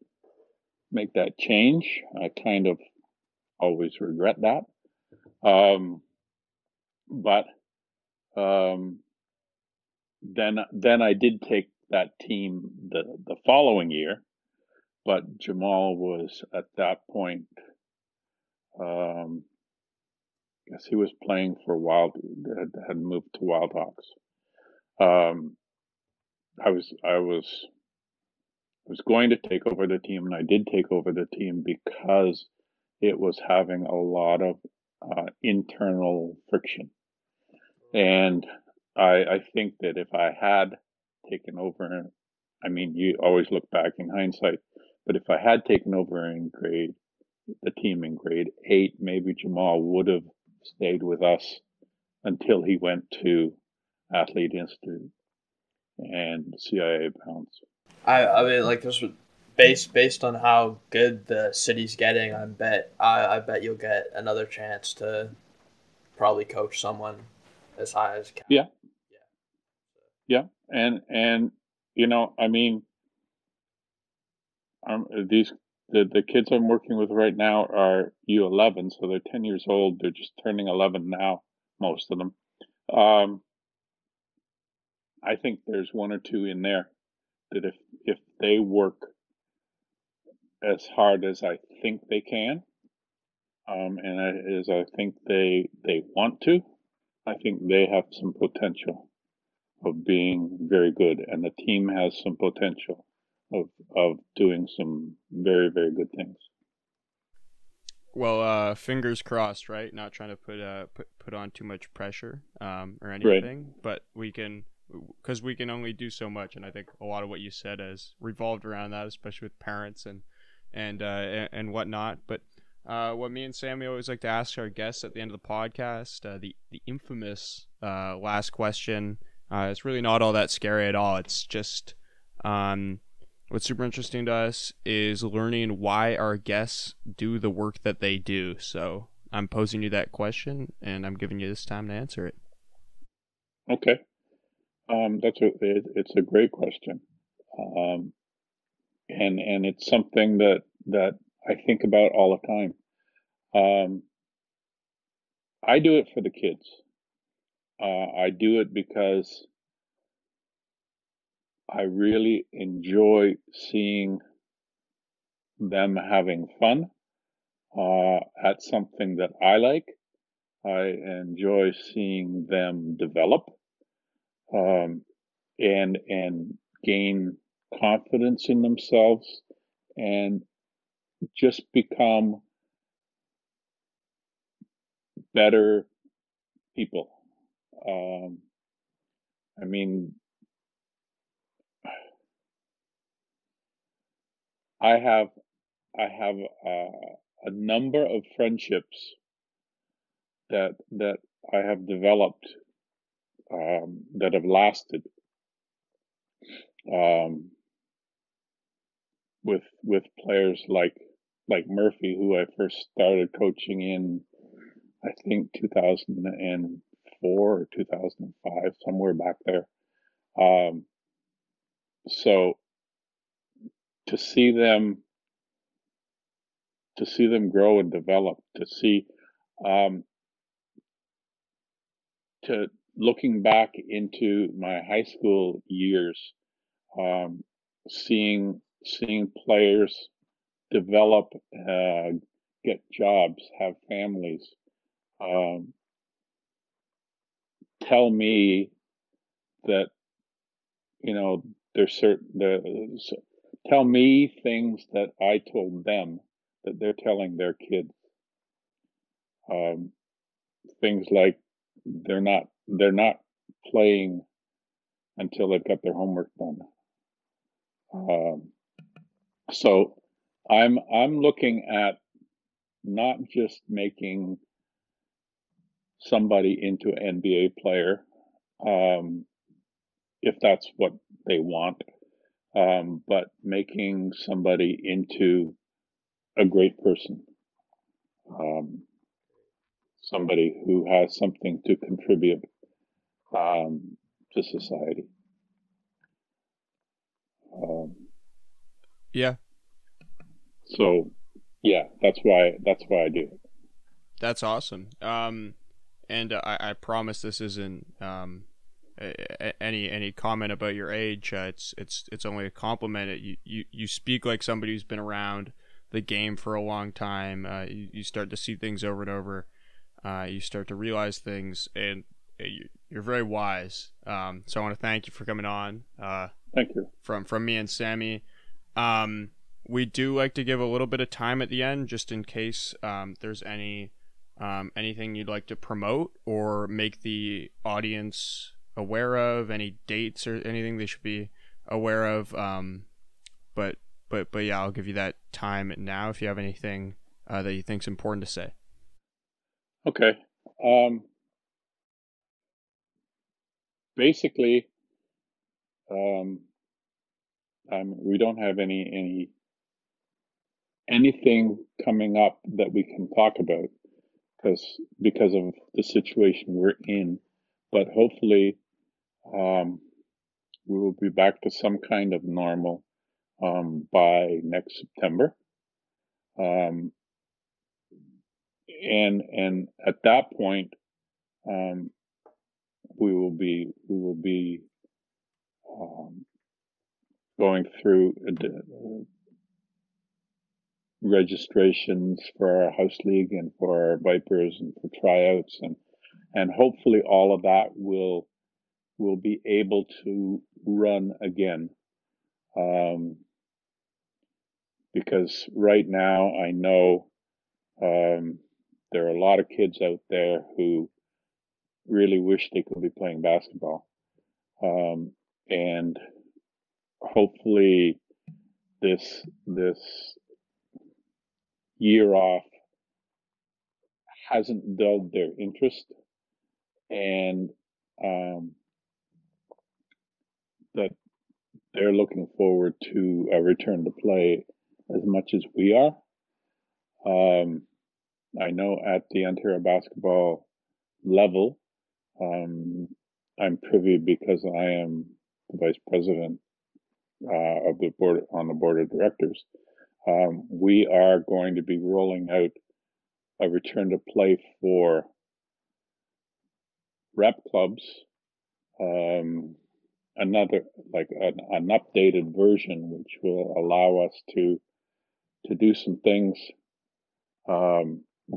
change. I kind of always regret that. Then I did take that team the following year, but Jamal was at that point, I guess he was playing for had moved to Wildhawks. I was going to take over the team, and I did take over the team because it was having a lot of internal friction. And I think that if I had taken over, I mean, you always look back in hindsight, but if I had taken over the team in grade 8, maybe Jamal would have stayed with us until he went to Athlete Institute and CIA Bounce. I mean, like, this was based on how good the city's getting. I bet you'll get another chance to probably coach someone as high as Cal. Yeah. And you know, I mean, the kids I'm working with right now are U11, so they're 10 years old. They're just turning 11 now, most of them. I think there's one or two in there that if they work as hard as I think they can, and as I think they want to, I think they have some potential of being very good, and the team has some potential of doing some very, very good things. Well, fingers crossed, right? Not trying to put on too much pressure or anything, right. But we can. Because we can only do so much, and I think a lot of what you said has revolved around that, especially with parents and whatnot. But what me and Sammy always like to ask our guests at the end of the podcast, the infamous last question. It's really not all that scary at all. It's just what's super interesting to us is learning why our guests do the work that they do. So I'm posing you that question, and I'm giving you this time to answer it. Okay. It's a great question, and it's something that I think about all the time. I do it for the kids. I do it because I really enjoy seeing them having fun at something that I like. I enjoy seeing them develop. And gain confidence in themselves and just become better people. I mean, I have a number of friendships that I have developed that have lasted with players like Murphy, who I first started coaching in, I think 2004 or 2005, somewhere back there. So to see them grow and develop, to see looking back into my high school years, seeing players develop, get jobs, have families, tell me that, you know, tell me things that I told them that they're telling their kids. Things like they're not playing until they've got their homework done. So I'm looking at not just making somebody into an NBA player, if that's what they want, but making somebody into a great person. Somebody who has something to contribute to society. Yeah. So, yeah, that's why I do it. That's awesome. And I promise this isn't any comment about your age. It's only a compliment. You speak like somebody who's been around the game for a long time. You start to see things over and over. You start to realize things, and you're very wise. So I want to thank you for coming on. Thank you. From me and Sammy. We do like to give a little bit of time at the end, just in case there's any anything you'd like to promote or make the audience aware of, any dates or anything they should be aware of. But yeah, I'll give you that time now if you have anything that you think's important to say. Okay. Basically, we don't have anything coming up that we can talk about because of the situation we're in. But hopefully, we will be back to some kind of normal by next September. And at that point, we will be going through registrations for our house league and for our Vipers and for tryouts, and hopefully all of that will be able to run again. Because right now I know, there are a lot of kids out there who really wish they could be playing basketball. And hopefully this year off hasn't dulled their interest, and that they're looking forward to a return to play as much as we are. I know at the Ontario basketball level, I'm privy because I am the vice president of the board, on the board of directors. We are going to be rolling out a return to play for rep clubs, an updated version, which will allow us to do some things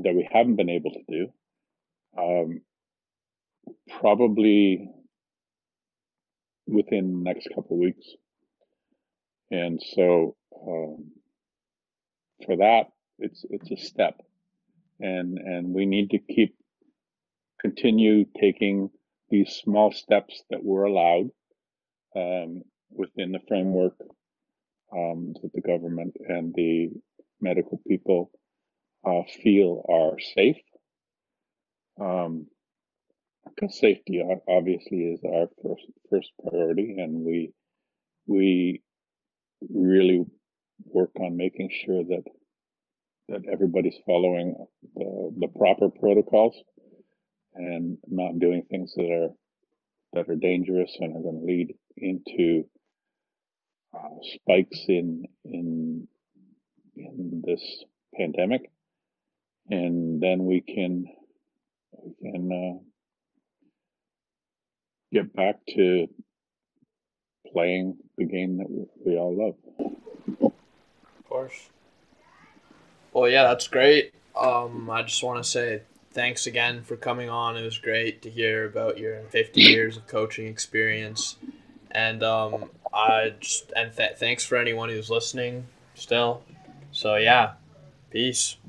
that we haven't been able to do. Probably within the next couple of weeks. And so for that, it's a step, and we need to continue taking these small steps that were allowed within the framework that the government and the medical people feel are safe. Because safety obviously is our first priority, and we really work on making sure that everybody's following the proper protocols and not doing things that are dangerous and are going to lead into spikes in this pandemic. And then we can get back to playing the game that we all love. Of course. Well, yeah, that's great. I just want to say thanks again for coming on. It was great to hear about your 50 years of coaching experience. And thanks for anyone who's listening still. So yeah, peace.